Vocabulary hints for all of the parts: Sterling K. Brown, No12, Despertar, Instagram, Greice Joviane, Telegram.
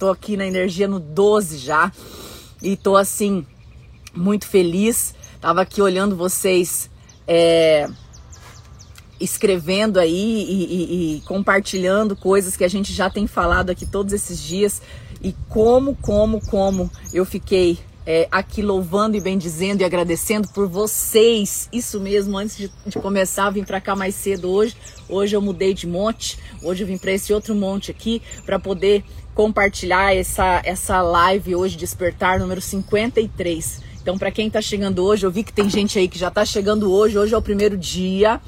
Tô aqui na energia no 12 já e tô assim muito feliz. Tava aqui olhando vocês escrevendo aí e compartilhando coisas que a gente já tem falado aqui todos esses dias, e como eu fiquei aqui louvando e bendizendo e agradecendo por vocês. Isso mesmo, antes de começar, vim pra cá mais cedo hoje. Hoje eu mudei de monte, hoje eu vim pra esse outro monte aqui pra poder compartilhar essa live hoje, Despertar número 53. Então, para quem tá chegando hoje, eu vi que tem gente aí que já tá chegando hoje. Hoje é o primeiro dia.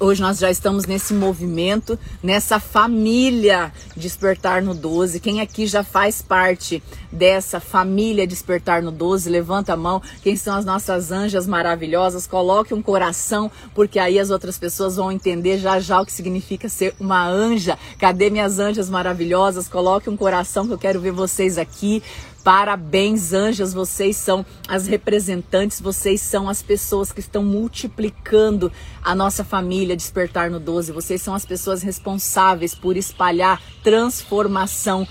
Hoje nós já estamos nesse movimento, nessa família Despertar no 12. Quem aqui já faz parte dessa família Despertar no 12, levanta a mão. Quem são as nossas anjas maravilhosas? Coloque um coração, porque aí as outras pessoas vão entender já já o que significa ser uma anja. Cadê minhas anjas maravilhosas? Coloque um coração que eu quero ver vocês aqui. Parabéns, anjas, vocês são as representantes, vocês são as pessoas que estão multiplicando a nossa família Despertar no 12. Vocês são as pessoas responsáveis por espalhar transformação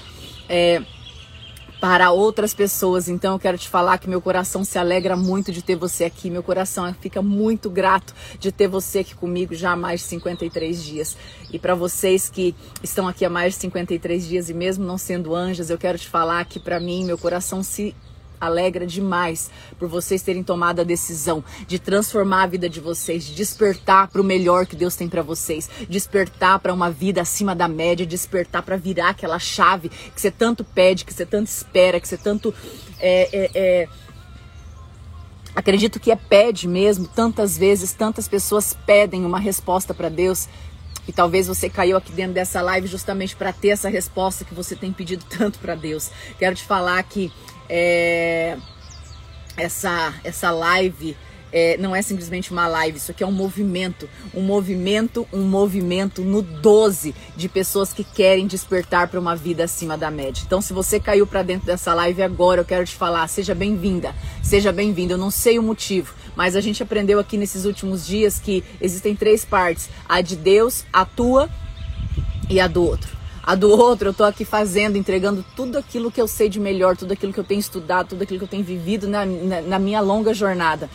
para outras pessoas. Então eu quero te falar que meu coração se alegra muito de ter você aqui. Meu coração fica muito grato de ter você aqui comigo já há mais de 53 dias. E para vocês que estão aqui há mais de 53 dias e mesmo não sendo anjas, eu quero te falar que para mim meu coração se alegra demais por vocês terem tomado a decisão de transformar a vida de vocês, de despertar para o melhor que Deus tem para vocês, despertar para uma vida acima da média, despertar para virar aquela chave que você tanto pede, que você tanto espera, que você tanto acredito que pede mesmo. Tantas vezes, tantas pessoas pedem uma resposta para Deus. E talvez você caiu aqui dentro dessa live justamente para ter essa resposta que você tem pedido tanto para Deus. Quero te falar que essa live não é simplesmente uma live. Isso aqui é um movimento no 12 de pessoas que querem despertar para uma vida acima da média. Então, se você caiu para dentro dessa live agora, eu quero te falar, seja bem-vinda, seja bem-vindo. Eu não sei o motivo, mas a gente aprendeu aqui nesses últimos dias que existem três partes: a de Deus, a tua e a do outro. A do outro eu tô aqui fazendo, entregando tudo aquilo que eu sei de melhor, tudo aquilo que eu tenho estudado, tudo aquilo que eu tenho vivido na minha longa jornada.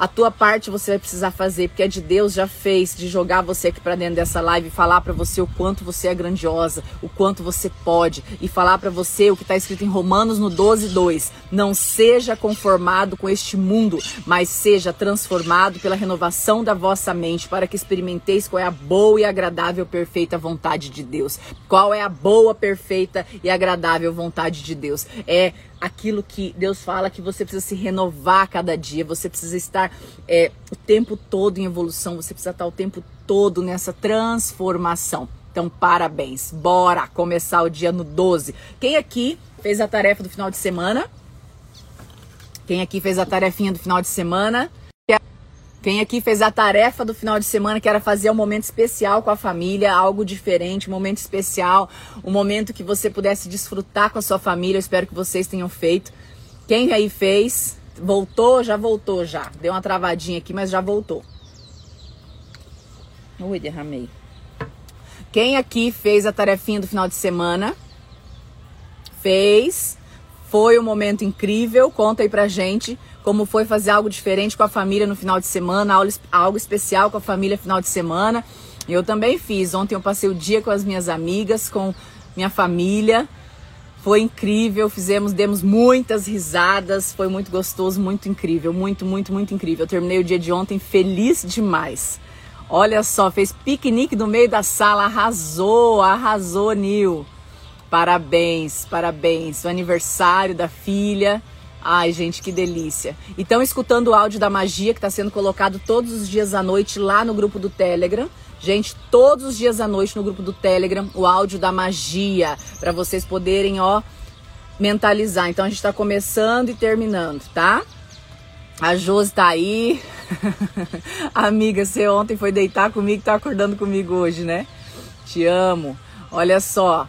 A tua parte você vai precisar fazer, porque a de Deus já fez, de jogar você aqui pra dentro dessa live e falar pra você o quanto você é grandiosa, o quanto você pode, e falar pra você o que tá escrito em Romanos no 12:2. Não seja conformado com este mundo, mas seja transformado pela renovação da vossa mente, para que experimenteis qual é a boa e agradável, perfeita vontade de Deus. Qual é a boa, perfeita e agradável vontade de Deus? É aquilo que Deus fala, que você precisa se renovar a cada dia, você precisa estar o tempo todo em evolução, você precisa estar o tempo todo nessa transformação. Então, parabéns, bora começar o dia no 12. Quem aqui fez a tarefa do final de semana? Quem aqui fez a tarefinha do final de semana? Quem aqui fez a tarefa do final de semana, que era fazer um momento especial com a família, algo diferente, um momento especial, um momento que você pudesse desfrutar com a sua família? Eu espero que vocês tenham feito. Quem aí fez? Voltou já. Deu uma travadinha aqui, mas já voltou. Ui, derramei. Quem aqui fez a tarefinha do final de semana? Fez. Foi um momento incrível. Conta aí pra gente como foi fazer algo diferente com a família no final de semana, algo especial com a família no final de semana. Eu também fiz. Ontem eu passei o dia com as minhas amigas, com minha família. Foi incrível, demos muitas risadas, foi muito gostoso, muito incrível, muito incrível. Eu terminei o dia de ontem feliz demais. Olha só, fez piquenique no meio da sala, arrasou, Nil. Parabéns, o aniversário da filha. Ai, gente, que delícia. E estão escutando o áudio da magia que está sendo colocado todos os dias à noite lá no grupo do Telegram. Gente, todos os dias à noite no grupo do Telegram, o áudio da magia, para vocês poderem, mentalizar. Então, a gente está começando e terminando, tá? A Josi tá aí. Amiga, você ontem foi deitar comigo, tá acordando comigo hoje, né? Te amo. Olha só.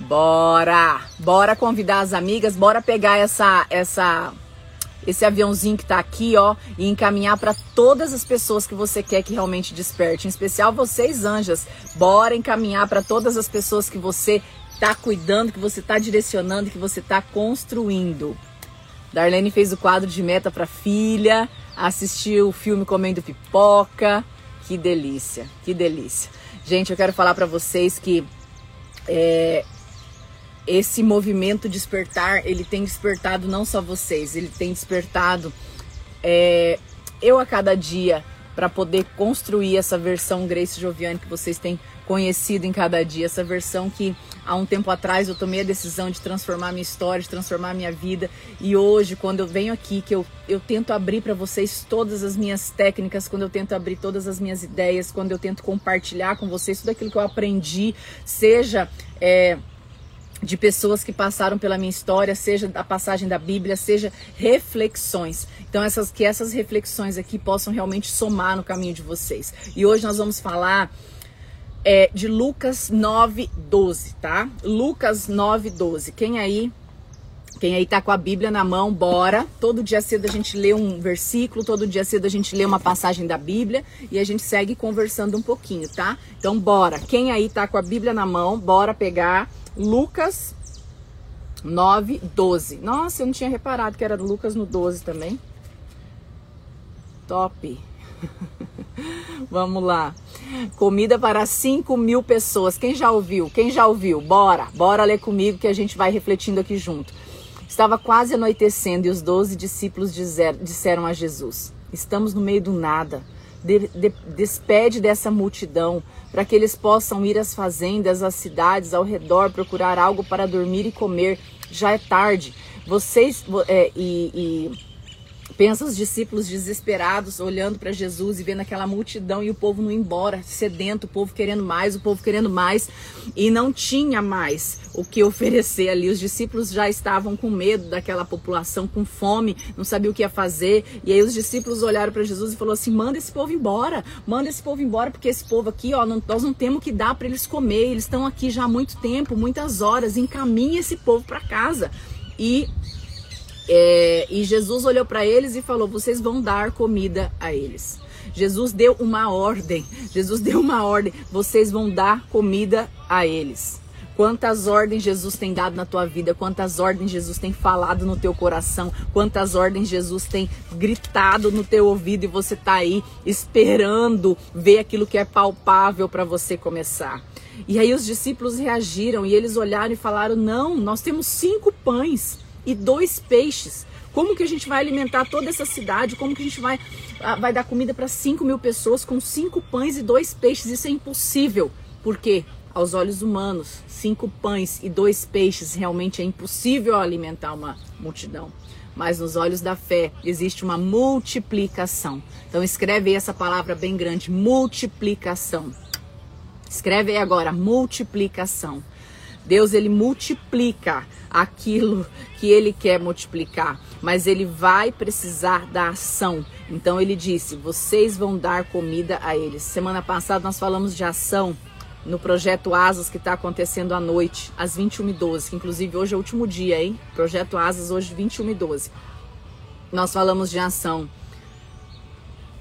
Bora convidar as amigas, bora pegar essa esse aviãozinho que tá aqui, ó, e encaminhar para todas as pessoas que você quer que realmente desperte. Em especial vocês, anjas. Bora encaminhar para todas as pessoas que você tá cuidando, que você tá direcionando, que você tá construindo. Darlene fez o quadro de meta para filha, assistiu o filme comendo pipoca. Que delícia, que delícia. Gente, eu quero falar para vocês que esse movimento Despertar, ele tem despertado não só vocês, ele tem despertado eu a cada dia para poder construir essa versão Greice Joviane que vocês têm conhecido em cada dia, essa versão que há um tempo atrás eu tomei a decisão de transformar minha história, de transformar minha vida. E hoje, quando eu venho aqui, que eu tento abrir para vocês todas as minhas técnicas, quando eu tento abrir todas as minhas ideias, quando eu tento compartilhar com vocês tudo aquilo que eu aprendi, seja de pessoas que passaram pela minha história, seja a passagem da Bíblia, seja reflexões. Então que essas reflexões aqui possam realmente somar no caminho de vocês. E hoje nós vamos falar de Lucas 9:12, tá? Lucas 9:12. Quem aí tá com a Bíblia na mão, bora. Todo dia cedo a gente lê um versículo, todo dia cedo a gente lê uma passagem da Bíblia e a gente segue conversando um pouquinho, tá? Então bora. Quem aí tá com a Bíblia na mão, bora pegar Lucas 9:12. Nossa, eu não tinha reparado que era Lucas no 12 também. Top. Vamos lá. Comida para 5.000 pessoas. Quem já ouviu? Quem já ouviu? Bora! Bora ler comigo que a gente vai refletindo aqui junto. Estava quase anoitecendo e os 12 discípulos disseram a Jesus: estamos no meio do nada. Despede dessa multidão para que eles possam ir às fazendas, às cidades ao redor, procurar algo para dormir e comer. Já é tarde. Pensa os discípulos desesperados, olhando para Jesus e vendo aquela multidão e o povo não embora, sedento, o povo querendo mais, e não tinha mais o que oferecer ali. Os discípulos já estavam com medo daquela população, com fome, não sabia o que ia fazer. E aí os discípulos olharam para Jesus e falaram assim: manda esse povo embora, porque esse povo aqui, ó, nós não temos o que dar para eles comer, eles estão aqui já há muito tempo, muitas horas, encaminha esse povo para casa. E Jesus olhou para eles e falou: vocês vão dar comida a eles. Jesus deu uma ordem, vocês vão dar comida a eles. Quantas ordens Jesus tem dado na tua vida, quantas ordens Jesus tem falado no teu coração, quantas ordens Jesus tem gritado no teu ouvido e você tá aí esperando ver aquilo que é palpável para você começar. E aí os discípulos reagiram e eles olharam e falaram: não, nós temos 5 pães. E 2 peixes, como que a gente vai alimentar toda essa cidade, como que a gente vai dar comida para 5.000 pessoas com 5 pães e 2 peixes, isso é impossível, porque aos olhos humanos, 5 pães e 2 peixes realmente é impossível alimentar uma multidão, mas nos olhos da fé existe uma multiplicação. Então escreve aí essa palavra bem grande, multiplicação, escreve aí agora, multiplicação. Deus, ele multiplica aquilo que ele quer multiplicar, mas ele vai precisar da ação. Então ele disse: vocês vão dar comida a eles. Semana passada nós falamos de ação no projeto Asas, que está acontecendo à noite, às 21h12, que inclusive hoje é o último dia, hein? Projeto Asas, hoje 21h12. Nós falamos de ação.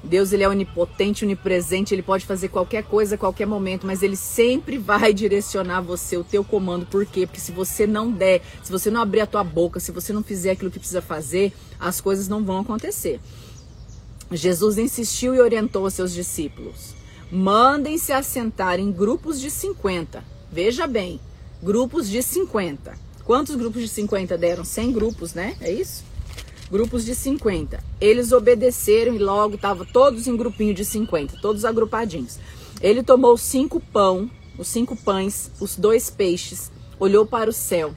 Deus, ele é onipotente, onipresente, ele pode fazer qualquer coisa a qualquer momento, mas ele sempre vai direcionar você, o teu comando. Por quê? Porque se você não der, se você não abrir a tua boca, se você não fizer aquilo que precisa fazer, as coisas não vão acontecer. Jesus insistiu e orientou seus discípulos: mandem-se assentar em grupos de 50. Veja bem, grupos de 50. Quantos grupos de 50 deram? 100 grupos, né? É isso? Grupos de 50. Eles obedeceram e logo estavam todos em grupinho de 50, todos agrupadinhos. Ele tomou 5 pães, os 2 peixes, olhou para o céu,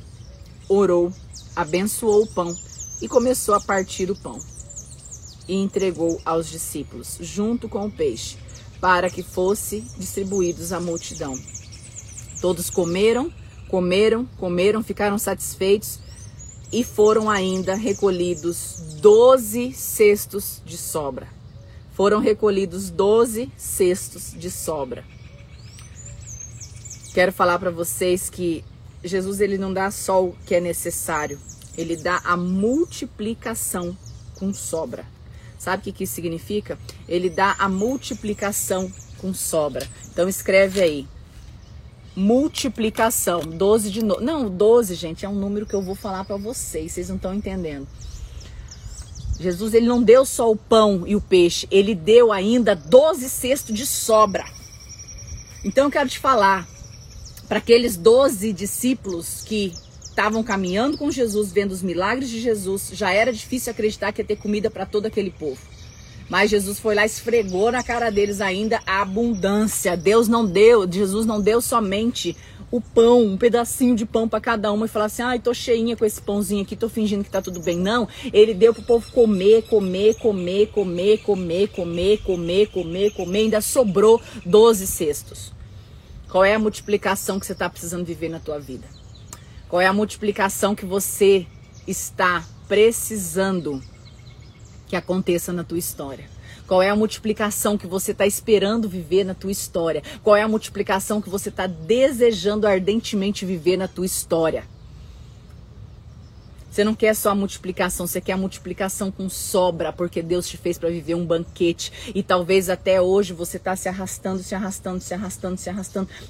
orou, abençoou o pão e começou a partir o pão. E entregou aos discípulos, junto com o peixe, para que fosse distribuídos à multidão. Todos comeram, ficaram satisfeitos. E foram ainda recolhidos 12 cestos de sobra. Quero falar para vocês que Jesus, ele não dá só o que é necessário. Ele dá a multiplicação com sobra. Sabe o que isso significa? Ele dá a multiplicação com sobra. Então escreve aí, multiplicação, 12 de novo. Não, 12, gente, é um número que eu vou falar para vocês, vocês não estão entendendo. Jesus, ele não deu só o pão e o peixe, ele deu ainda 12 cestos de sobra. Então eu quero te falar, para aqueles 12 discípulos que estavam caminhando com Jesus, vendo os milagres de Jesus, já era difícil acreditar que ia ter comida para todo aquele povo. Mas Jesus foi lá e esfregou na cara deles ainda a abundância. Deus não deu, Jesus não deu somente o pão, um pedacinho de pão para cada uma e falar assim, ai, tô cheinha com esse pãozinho aqui, tô fingindo que tá tudo bem. Não, ele deu pro povo comer, ainda sobrou 12 cestos. Qual é a multiplicação que você tá precisando viver na tua vida? Qual é a multiplicação que você está precisando que aconteça na tua história? Qual é a multiplicação que você está esperando viver na tua história? Qual é a multiplicação que você está desejando ardentemente viver na tua história? Você não quer só a multiplicação, você quer a multiplicação com sobra, porque Deus te fez para viver um banquete. E talvez até hoje você está se arrastando,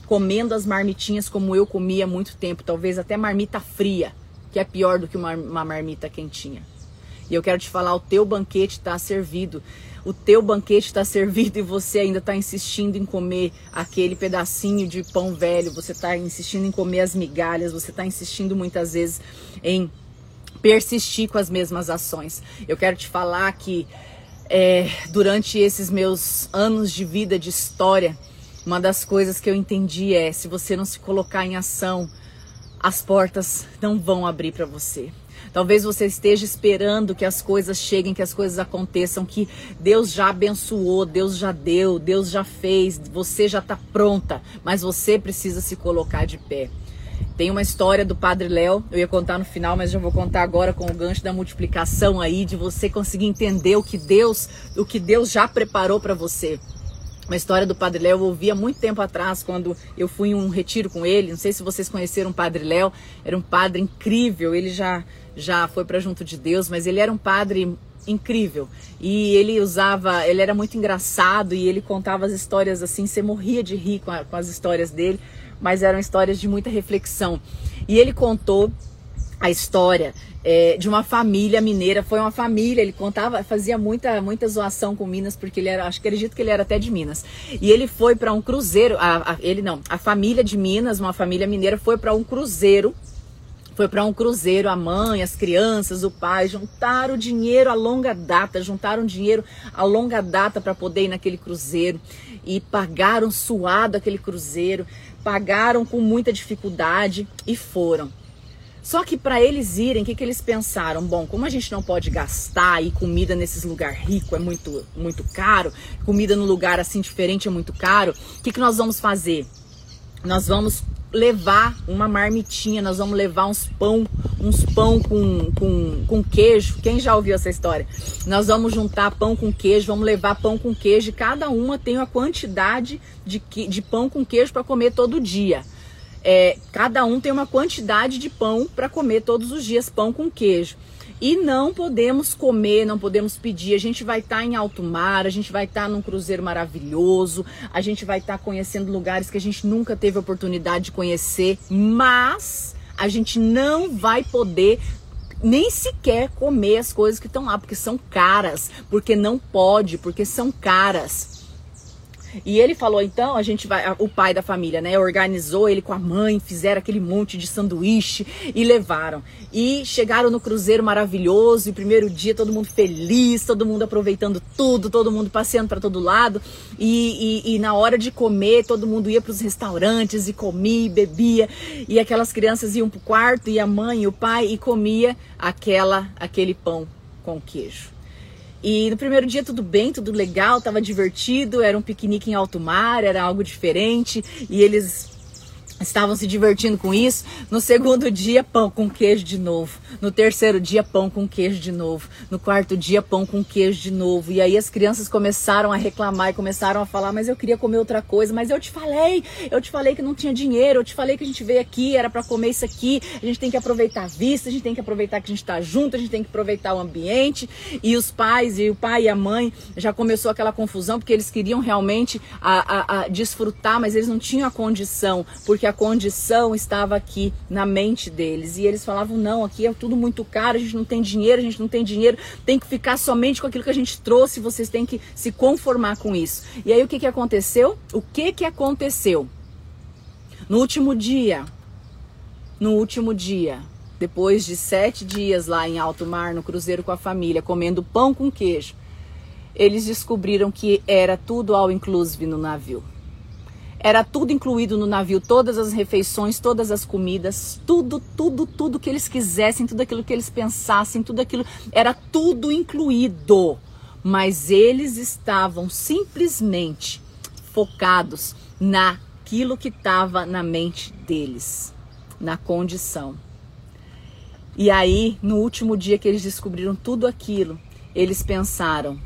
comendo as marmitinhas como eu comia há muito tempo. Talvez até marmita fria, que é pior do que uma marmita quentinha. E eu quero te falar, o teu banquete está servido. O teu banquete está servido e você ainda está insistindo em comer aquele pedacinho de pão velho. Você está insistindo em comer as migalhas. Você está insistindo muitas vezes em persistir com as mesmas ações. Eu quero te falar que durante esses meus anos de vida, de história, uma das coisas que eu entendi é, se você não se colocar em ação, as portas não vão abrir para você. Talvez você esteja esperando que as coisas cheguem, que as coisas aconteçam, que Deus já abençoou, Deus já deu, Deus já fez, você já está pronta, mas você precisa se colocar de pé. Tem uma história do Padre Léo, eu ia contar no final, mas já vou contar agora com o gancho da multiplicação aí, de você conseguir entender o que Deus já preparou para você. Uma história do Padre Léo eu ouvi há muito tempo atrás, quando eu fui em um retiro com ele. Não sei se vocês conheceram o Padre Léo, era um padre incrível, ele já foi para junto de Deus, mas ele era um padre incrível. E ele era muito engraçado e ele contava as histórias assim, você morria de rir com as histórias dele, mas eram histórias de muita reflexão. E ele contou a história de uma família mineira, foi uma família, ele contava, fazia muita zoação com Minas, porque ele era, acredito que ele era até de Minas, e ele foi para um cruzeiro, a família de Minas, uma família mineira, foi para um cruzeiro, a mãe, as crianças, o pai, juntaram dinheiro a longa data para poder ir naquele cruzeiro, e pagaram suado aquele cruzeiro, pagaram com muita dificuldade e foram. Só que para eles irem, o que eles pensaram? Bom, como a gente não pode gastar e comida nesses lugares ricos é muito, muito caro, comida num lugar assim diferente é muito caro, o que nós vamos fazer? Nós vamos levar uma marmitinha, nós vamos levar uns pão com queijo. Quem já ouviu essa história? Nós vamos juntar pão com queijo, vamos levar pão com queijo e cada uma tem a quantidade de pão com queijo para comer todo dia. Cada um tem uma quantidade de pão para comer todos os dias, pão com queijo. E não podemos comer, não podemos pedir, a gente vai estar em alto mar, a gente vai estar num cruzeiro maravilhoso, a gente vai estar conhecendo lugares que a gente nunca teve oportunidade de conhecer, mas a gente não vai poder nem sequer comer as coisas que estão lá, porque são caras, porque não pode, porque são caras. E ele falou, então, o pai da família, né, organizou ele com a mãe, fizeram aquele monte de sanduíche e levaram. E chegaram no cruzeiro maravilhoso, e primeiro dia todo mundo feliz, todo mundo aproveitando tudo, todo mundo passeando para todo lado. E na hora de comer, todo mundo ia para os restaurantes e comia e bebia. E aquelas crianças iam pro quarto, e a mãe e o pai, e comia aquele pão com queijo. E no primeiro dia tudo bem, tudo legal, tava divertido, era um piquenique em alto mar, era algo diferente. E eles Estavam se divertindo com isso. No segundo dia, pão com queijo de novo. No terceiro dia, pão com queijo de novo. No quarto dia, pão com queijo de novo. E aí as crianças começaram a reclamar e começaram a falar, mas eu queria comer outra coisa. Mas eu te falei que não tinha dinheiro. Eu te falei que a gente veio aqui, era para comer isso aqui. A gente tem que aproveitar a vista, a gente tem que aproveitar que a gente tá junto, a gente tem que aproveitar o ambiente. E os pais, e o pai e a mãe, já começou aquela confusão, porque eles queriam realmente desfrutar, mas eles não tinham a condição, porque a condição estava aqui na mente deles, e eles falavam, não, aqui é tudo muito caro, a gente não tem dinheiro, tem que ficar somente com aquilo que a gente trouxe, vocês têm que se conformar com isso. E aí o que aconteceu? No último dia, depois de 7 dias lá em alto mar, no cruzeiro com a família, comendo pão com queijo, eles descobriram que era tudo all inclusive no navio. Era tudo incluído no navio, todas as refeições, todas as comidas, tudo que eles quisessem, tudo aquilo que eles pensassem, tudo aquilo, era tudo incluído. Mas eles estavam simplesmente focados naquilo que estava na mente deles, na condição. E aí, no último dia que eles descobriram tudo aquilo, eles pensaram,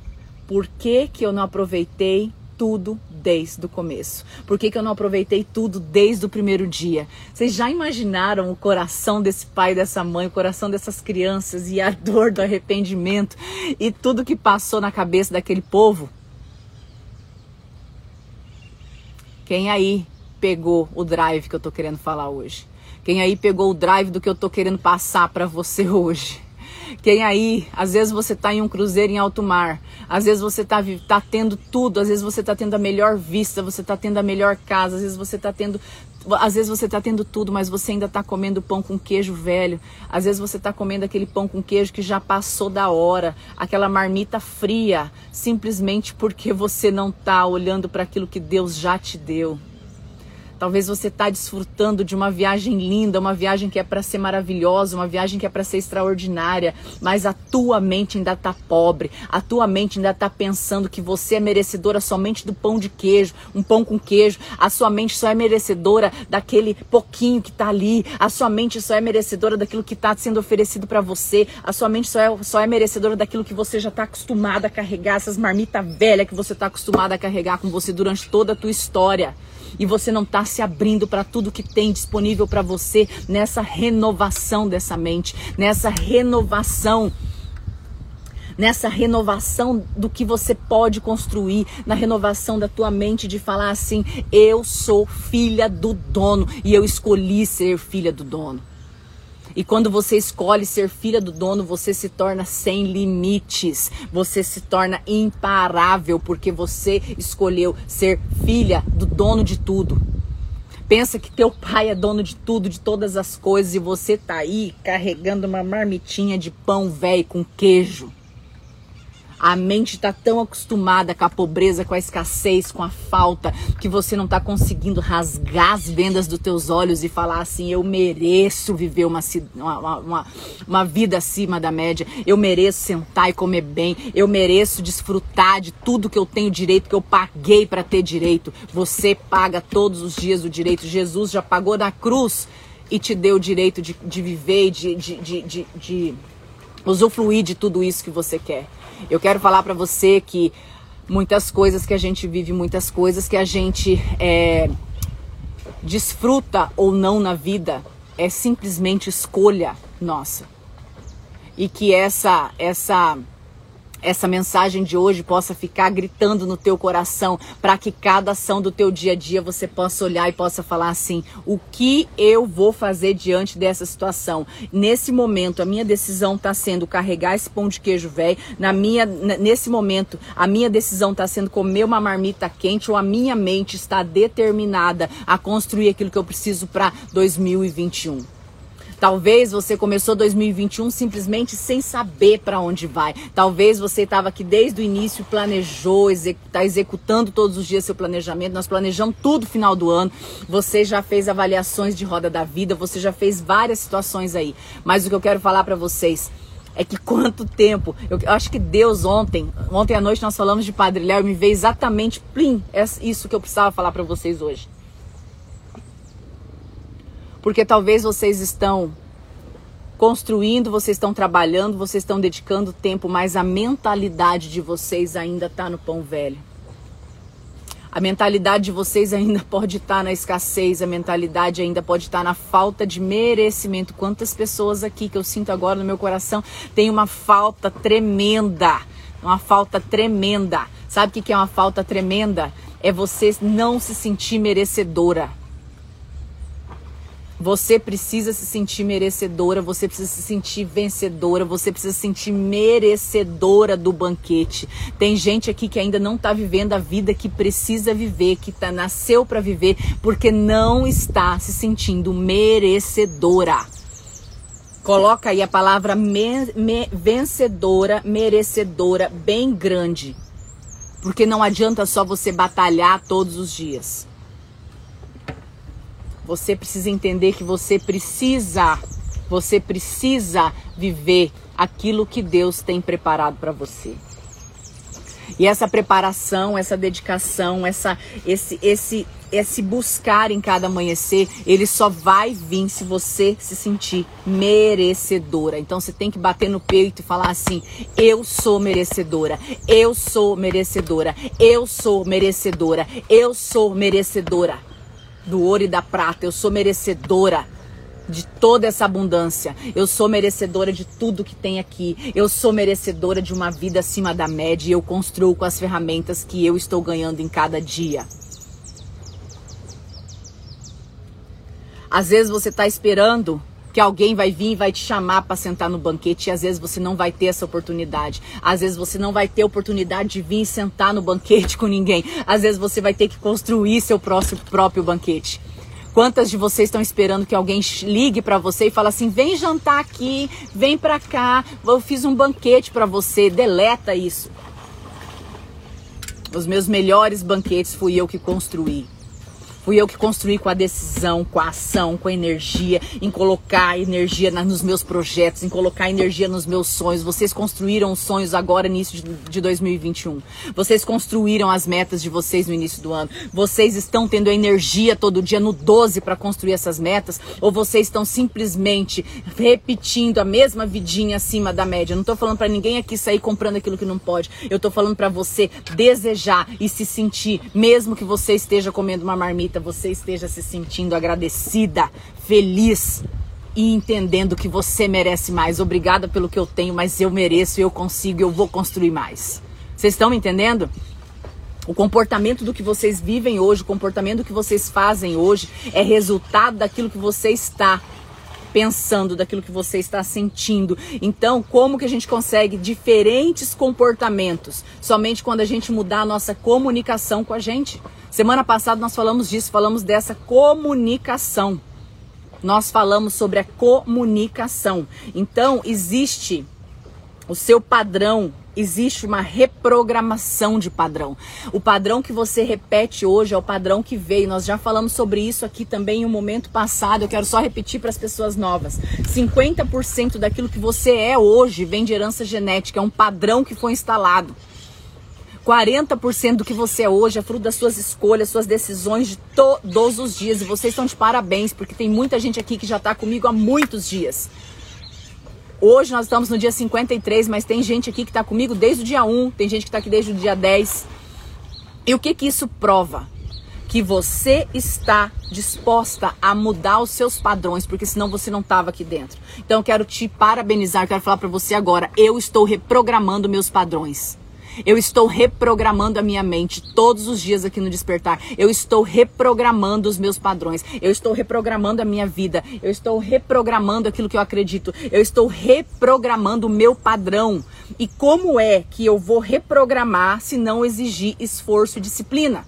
por que que eu não aproveitei tudo desde o começo? Por que que eu não aproveitei tudo desde o primeiro dia? Vocês já imaginaram o coração desse pai, dessa mãe, o coração dessas crianças e a dor do arrependimento e tudo que passou na cabeça daquele povo? Quem aí pegou o drive que eu tô querendo falar hoje? Quem aí pegou o drive do que eu tô querendo passar para você hoje? Quem aí, às vezes você está em um cruzeiro em alto mar, às vezes você está tendo tudo, às vezes você está tendo a melhor vista, você está tendo a melhor casa, às vezes você está tendo tudo, mas você ainda está comendo pão com queijo velho, às vezes você está comendo aquele pão com queijo que já passou da hora, aquela marmita fria, simplesmente porque você não está olhando para aquilo que Deus já te deu. Talvez você está desfrutando de uma viagem linda, uma viagem que é para ser maravilhosa, uma viagem que é para ser extraordinária, mas a tua mente ainda está pobre, a tua mente ainda está pensando que você é merecedora somente do pão de queijo, um pão com queijo, a sua mente só é merecedora daquele pouquinho que está ali, a sua mente só é merecedora daquilo que está sendo oferecido para você, a sua mente só é merecedora daquilo que você já está acostumada a carregar, essas marmitas velhas que você está acostumada a carregar com você durante toda a tua história. E você não está se abrindo para tudo que tem disponível para você nessa renovação dessa mente, nessa renovação do que você pode construir, na renovação da tua mente de falar assim, eu sou filha do dono e eu escolhi ser filha do dono. E quando você escolhe ser filha do dono, você se torna sem limites. Você se torna imparável, porque você escolheu ser filha do dono de tudo. Pensa que teu pai é dono de tudo, de todas as coisas, e você tá aí carregando uma marmitinha de pão velho com queijo. A mente está tão acostumada com a pobreza, com a escassez, com a falta, que você não está conseguindo rasgar as vendas dos teus olhos e falar assim, eu mereço viver uma vida acima da média, eu mereço sentar e comer bem, eu mereço desfrutar de tudo que eu tenho direito, que eu paguei para ter direito. Você paga todos os dias o direito. Jesus já pagou na cruz e te deu o direito de viver, de usufruir de tudo isso que você quer. Eu quero falar para você que muitas coisas que a gente vive, muitas coisas que a gente desfruta ou não na vida, é simplesmente escolha nossa. E que essa mensagem de hoje possa ficar gritando no teu coração, para que cada ação do teu dia a dia você possa olhar e possa falar assim, o que eu vou fazer diante dessa situação? Nesse momento, a minha decisão está sendo carregar esse pão de queijo velho, nesse momento, a minha decisão está sendo comer uma marmita quente, ou a minha mente está determinada a construir aquilo que eu preciso para 2021. Talvez você começou 2021 simplesmente sem saber para onde vai. Talvez você estava aqui desde o início, planejou, está executando todos os dias seu planejamento. Nós planejamos tudo final do ano. Você já fez avaliações de roda da vida, você já fez várias situações aí. Mas o que eu quero falar para vocês é que quanto tempo... Eu acho que Deus ontem à noite nós falamos de Padre Léo, me veio exatamente, plim, é isso que eu precisava falar para vocês hoje. Porque talvez vocês estão construindo, vocês estão trabalhando, vocês estão dedicando tempo, mas a mentalidade de vocês ainda está no pão velho. A mentalidade de vocês ainda pode estar na escassez, a mentalidade ainda pode estar na falta de merecimento. Quantas pessoas aqui que eu sinto agora no meu coração tem uma falta tremenda, uma falta tremenda. Sabe o que é uma falta tremenda? É você não se sentir merecedora. Você precisa se sentir merecedora, você precisa se sentir vencedora, você precisa se sentir merecedora do banquete. Tem gente aqui que ainda não está vivendo a vida que precisa viver, que nasceu para viver, porque não está se sentindo merecedora. Coloca aí a palavra vencedora, merecedora, bem grande. Porque não adianta só você batalhar todos os dias. Você precisa entender que você precisa viver aquilo que Deus tem preparado para você. E essa preparação, essa dedicação, esse buscar em cada amanhecer, ele só vai vir se você se sentir merecedora. Então você tem que bater no peito e falar assim: eu sou merecedora, eu sou merecedora, eu sou merecedora, eu sou merecedora do ouro e da prata, eu sou merecedora de toda essa abundância, eu sou merecedora de tudo que tem aqui, eu sou merecedora de uma vida acima da média e eu construo com as ferramentas que eu estou ganhando em cada dia. Às vezes você está esperando que alguém vai vir e vai te chamar para sentar no banquete e às vezes você não vai ter essa oportunidade. Às vezes você não vai ter oportunidade de vir e sentar no banquete com ninguém. Às vezes você vai ter que construir seu próprio banquete. Quantas de vocês estão esperando que alguém ligue para você e fala assim: vem jantar aqui, vem para cá, eu fiz um banquete para você. Deleta isso. Os meus melhores banquetes fui eu que construí. Fui eu que construí com a decisão, com a ação, com a energia, em colocar energia nos meus projetos, em colocar energia nos meus sonhos. Vocês construíram os sonhos agora, início de 2021. Vocês construíram as metas de vocês no início do ano. Vocês estão tendo energia todo dia no 12 para construir essas metas? Ou vocês estão simplesmente repetindo a mesma vidinha acima da média? Eu não estou falando para ninguém aqui sair comprando aquilo que não pode. Eu estou falando para você desejar e se sentir, mesmo que você esteja comendo uma marmita, você esteja se sentindo agradecida, feliz e entendendo que você merece mais. Obrigada pelo que eu tenho, mas eu mereço, eu consigo, eu vou construir mais. Vocês estão me entendendo? O comportamento do que vocês vivem hoje, o comportamento do que vocês fazem hoje é resultado daquilo que você está pensando, daquilo que você está sentindo. Então, como que a gente consegue diferentes comportamentos? Somente quando a gente mudar a nossa comunicação com a gente. Semana passada nós falamos disso, falamos dessa comunicação. Nós falamos sobre a comunicação. Então, existe o seu padrão, existe uma reprogramação de padrão. O padrão que você repete hoje é o padrão que veio. Nós já falamos sobre isso aqui também em um momento passado. Eu quero só repetir para as pessoas novas. 50% daquilo que você é hoje vem de herança genética. É um padrão que foi instalado. 40% do que você é hoje é fruto das suas escolhas, suas decisões de todos os dias. E vocês estão de parabéns, porque tem muita gente aqui que já está comigo há muitos dias. Hoje nós estamos no dia 53, mas tem gente aqui que está comigo desde o dia 1, tem gente que está aqui desde o dia 10. E o que isso prova? Que você está disposta a mudar os seus padrões, porque senão você não estava aqui dentro. Então eu quero te parabenizar, eu quero falar para você agora, eu estou reprogramando meus padrões. Eu estou reprogramando a minha mente todos os dias aqui no Despertar. Eu estou reprogramando os meus padrões. Eu estou reprogramando a minha vida. Eu estou reprogramando aquilo que eu acredito. Eu estou reprogramando o meu padrão. E como é que eu vou reprogramar se não exigir esforço e disciplina?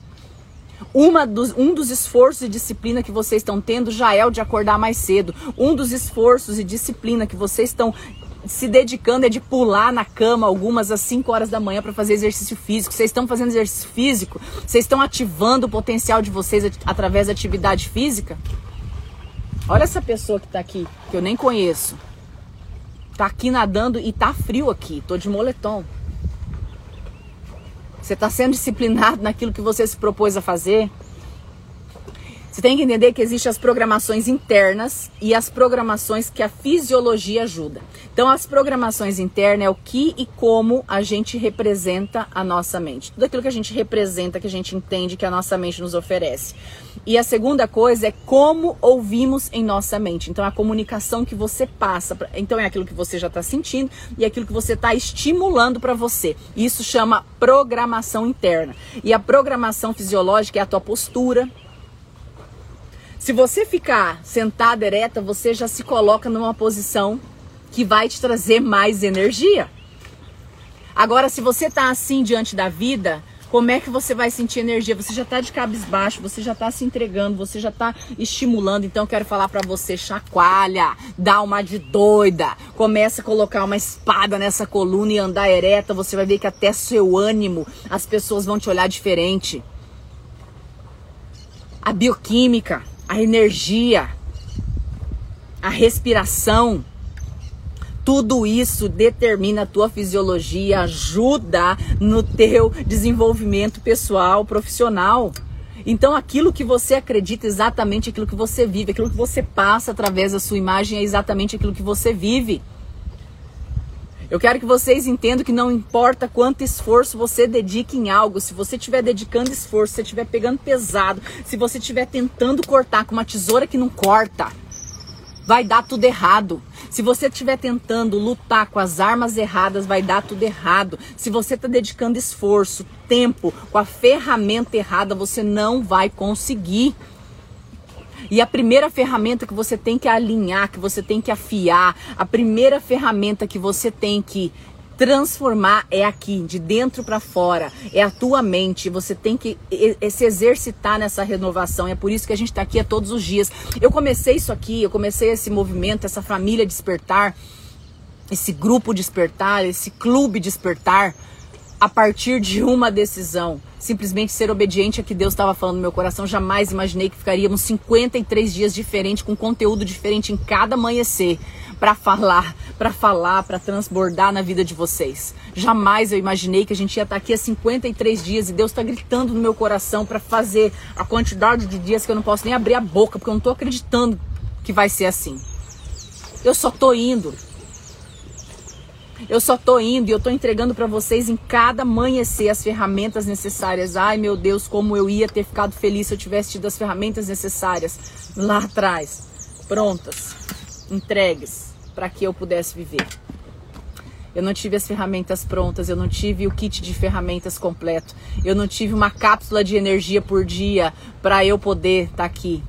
Um dos esforços e disciplina que vocês estão tendo já é o de acordar mais cedo. Um dos esforços e disciplina que vocês estão se dedicando é de pular na cama algumas às 5 horas da manhã para fazer exercício físico. Vocês estão fazendo exercício físico? Vocês estão ativando o potencial de vocês através da atividade física? Olha essa pessoa que está aqui, que eu nem conheço. Está aqui nadando e está frio aqui. Estou de moletom. Você está sendo disciplinado naquilo que você se propôs a fazer? Você tem que entender que existem as programações internas e as programações que a fisiologia ajuda. Então, as programações internas é o que e como a gente representa a nossa mente. Tudo aquilo que a gente representa, que a gente entende, que a nossa mente nos oferece. E a segunda coisa é como ouvimos em nossa mente. Então, a comunicação que você passa. Então, é aquilo que você já está sentindo e aquilo que você está estimulando para você. Isso chama programação interna. E a programação fisiológica é a tua postura. Se você ficar sentada ereta, você já se coloca numa posição que vai te trazer mais energia. Agora, se você tá assim diante da vida, como é que você vai sentir energia? Você já tá de cabisbaixo, você já tá se entregando, você já tá estimulando. Então, eu quero falar pra você, chacoalha, dá uma de doida. Começa a colocar uma espada nessa coluna e andar ereta. Você vai ver que até seu ânimo, as pessoas vão te olhar diferente. A bioquímica, a energia, a respiração, tudo isso determina a tua fisiologia, ajuda no teu desenvolvimento pessoal, profissional. Então, aquilo que você acredita é exatamente aquilo que você vive, aquilo que você passa através da sua imagem é exatamente aquilo que você vive. Eu quero que vocês entendam que não importa quanto esforço você dedique em algo, se você estiver dedicando esforço, se você estiver pegando pesado, se você estiver tentando cortar com uma tesoura que não corta, vai dar tudo errado. Se você estiver tentando lutar com as armas erradas, vai dar tudo errado. Se você está dedicando esforço, tempo, com a ferramenta errada, você não vai conseguir. E a primeira ferramenta que você tem que alinhar, que você tem que afiar, a primeira ferramenta que você tem que transformar é aqui, de dentro para fora, é a tua mente. Você tem que se exercitar nessa renovação, é por isso que a gente está aqui todos os dias. Eu comecei isso aqui, eu comecei esse movimento, essa família Despertar, esse grupo Despertar, esse clube Despertar, a partir de uma decisão, simplesmente ser obediente a que Deus estava falando no meu coração. Jamais imaginei que ficaríamos 53 dias diferentes, com conteúdo diferente em cada amanhecer, para falar, para transbordar na vida de vocês. Jamais eu imaginei que a gente ia estar aqui há 53 dias e Deus está gritando no meu coração para fazer a quantidade de dias que eu não posso nem abrir a boca, porque eu não estou acreditando que vai ser assim. Eu só estou indo. Eu só tô indo e eu tô entregando pra vocês em cada amanhecer as ferramentas necessárias. Ai, meu Deus, como eu ia ter ficado feliz se eu tivesse tido as ferramentas necessárias lá atrás, prontas, entregues, para que eu pudesse viver. Eu não tive as ferramentas prontas, eu não tive o kit de ferramentas completo, eu não tive uma cápsula de energia por dia para eu poder estar aqui.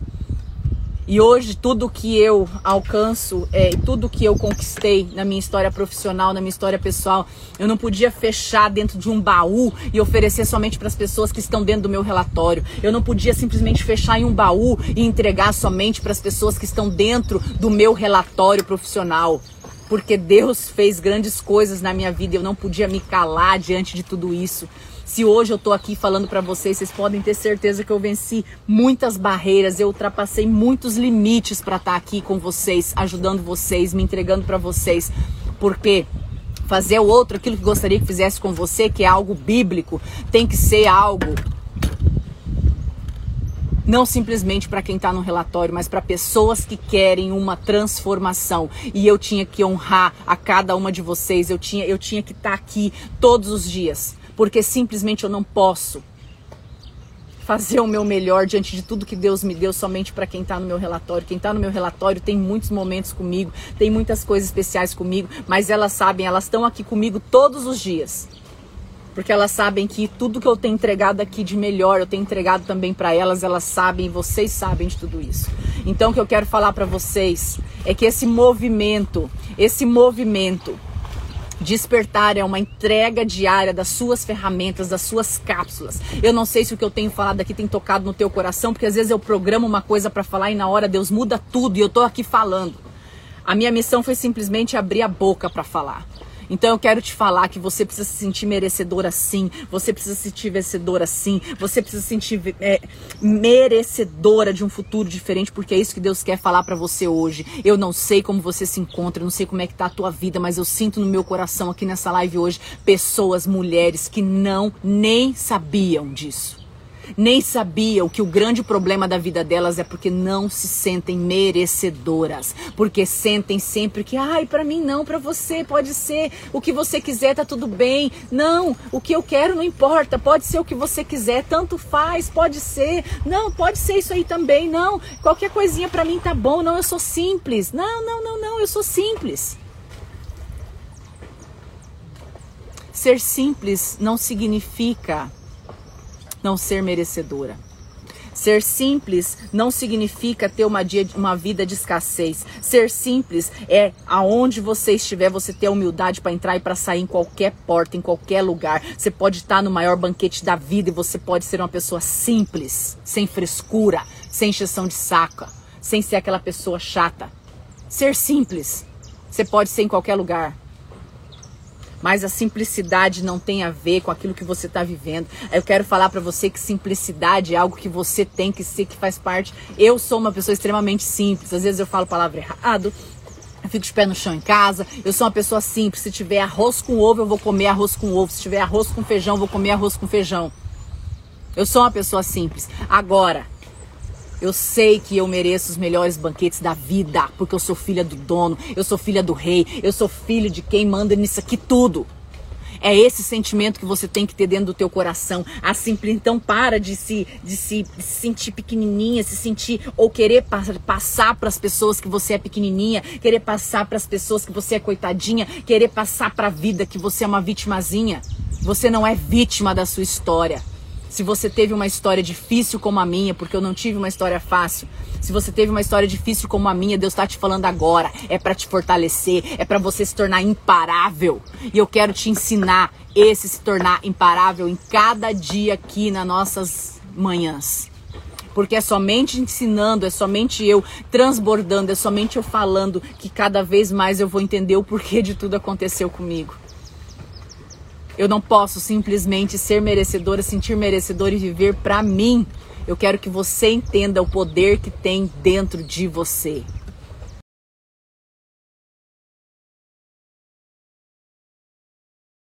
E hoje tudo que eu alcanço, tudo que eu conquistei na minha história profissional, na minha história pessoal, eu não podia fechar dentro de um baú e oferecer somente para as pessoas que estão dentro do meu relatório. Eu não podia simplesmente fechar em um baú e entregar somente para as pessoas que estão dentro do meu relatório profissional. Porque Deus fez grandes coisas na minha vida e eu não podia me calar diante de tudo isso. Se hoje eu tô aqui falando pra vocês, vocês podem ter certeza que eu venci muitas barreiras, eu ultrapassei muitos limites pra estar aqui com vocês, ajudando vocês, me entregando pra vocês. Porque fazer o outro aquilo que gostaria que fizesse com você, que é algo bíblico, tem que ser algo não simplesmente para quem tá no relatório, mas para pessoas que querem uma transformação. E eu tinha que honrar a cada uma de vocês, eu tinha que estar aqui todos os dias. Porque simplesmente eu não posso fazer o meu melhor diante de tudo que Deus me deu somente para quem está no meu relatório. Quem está no meu relatório tem muitos momentos comigo, tem muitas coisas especiais comigo, mas elas sabem, elas estão aqui comigo todos os dias. Porque elas sabem que tudo que eu tenho entregado aqui de melhor, eu tenho entregado também para elas, elas sabem, vocês sabem de tudo isso. Então o que eu quero falar para vocês é que esse movimento, Despertar é uma entrega diária das suas ferramentas, das suas cápsulas. Eu não sei se o que eu tenho falado aqui tem tocado no teu coração, porque às vezes eu programo uma coisa para falar e na hora Deus muda tudo e eu tô aqui falando. A minha missão foi simplesmente abrir a boca para falar. Então eu quero te falar que você precisa se sentir merecedora sim, você precisa se sentir vencedora sim, você precisa se sentir merecedora de um futuro diferente, porque é isso que Deus quer falar pra você hoje. Eu não sei como você se encontra, eu não sei como é que tá a tua vida, mas eu sinto no meu coração aqui nessa live hoje, pessoas, mulheres que nem sabiam disso. nem sabiam que o grande problema da vida delas é porque não se sentem merecedoras, porque sentem sempre que, ai, pra mim não, pra você pode ser o que você quiser, tá tudo bem, não, o que eu quero não importa, pode ser o que você quiser, tanto faz, pode ser, não, pode ser isso aí também, não, qualquer coisinha pra mim tá bom, não, eu sou simples, não, eu sou simples. Ser simples não significa não ser merecedora. Ser simples não significa ter uma vida de escassez. Ser simples é aonde você estiver, você ter a humildade para entrar e para sair em qualquer porta, em qualquer lugar. Você pode estar no maior banquete da vida e você pode ser uma pessoa simples, sem frescura, sem encheção de saco, sem ser aquela pessoa chata. Ser simples, você pode ser em qualquer lugar. Mas a simplicidade não tem a ver com aquilo que você está vivendo. Eu quero falar para você que simplicidade é algo que você tem que ser, que faz parte. Eu sou uma pessoa extremamente simples. Às vezes eu falo palavra errado, eu fico de pé no chão em casa. Eu sou uma pessoa simples. Se tiver arroz com ovo, eu vou comer arroz com ovo. Se tiver arroz com feijão, eu vou comer arroz com feijão. Eu sou uma pessoa simples. Agora, eu sei que eu mereço os melhores banquetes da vida, porque eu sou filha do dono, eu sou filha do rei, eu sou filho de quem manda nisso aqui tudo. É esse sentimento que você tem que ter dentro do teu coração. Então para de se sentir pequenininha, se sentir ou querer passar para as pessoas que você é pequenininha, querer passar para as pessoas que você é coitadinha, querer passar para a vida que você é uma vitimazinha. Você não é vítima da sua história. Se você teve uma história difícil como a minha, porque eu não tive uma história fácil. Se você teve uma história difícil como a minha, Deus está te falando agora. É para te fortalecer, é para você se tornar imparável. E eu quero te ensinar esse se tornar imparável em cada dia aqui nas nossas manhãs. Porque é somente ensinando, é somente eu transbordando, é somente eu falando que cada vez mais eu vou entender o porquê de tudo aconteceu comigo. Eu não posso simplesmente ser merecedora, sentir merecedora e viver pra mim. Eu quero que você entenda o poder que tem dentro de você.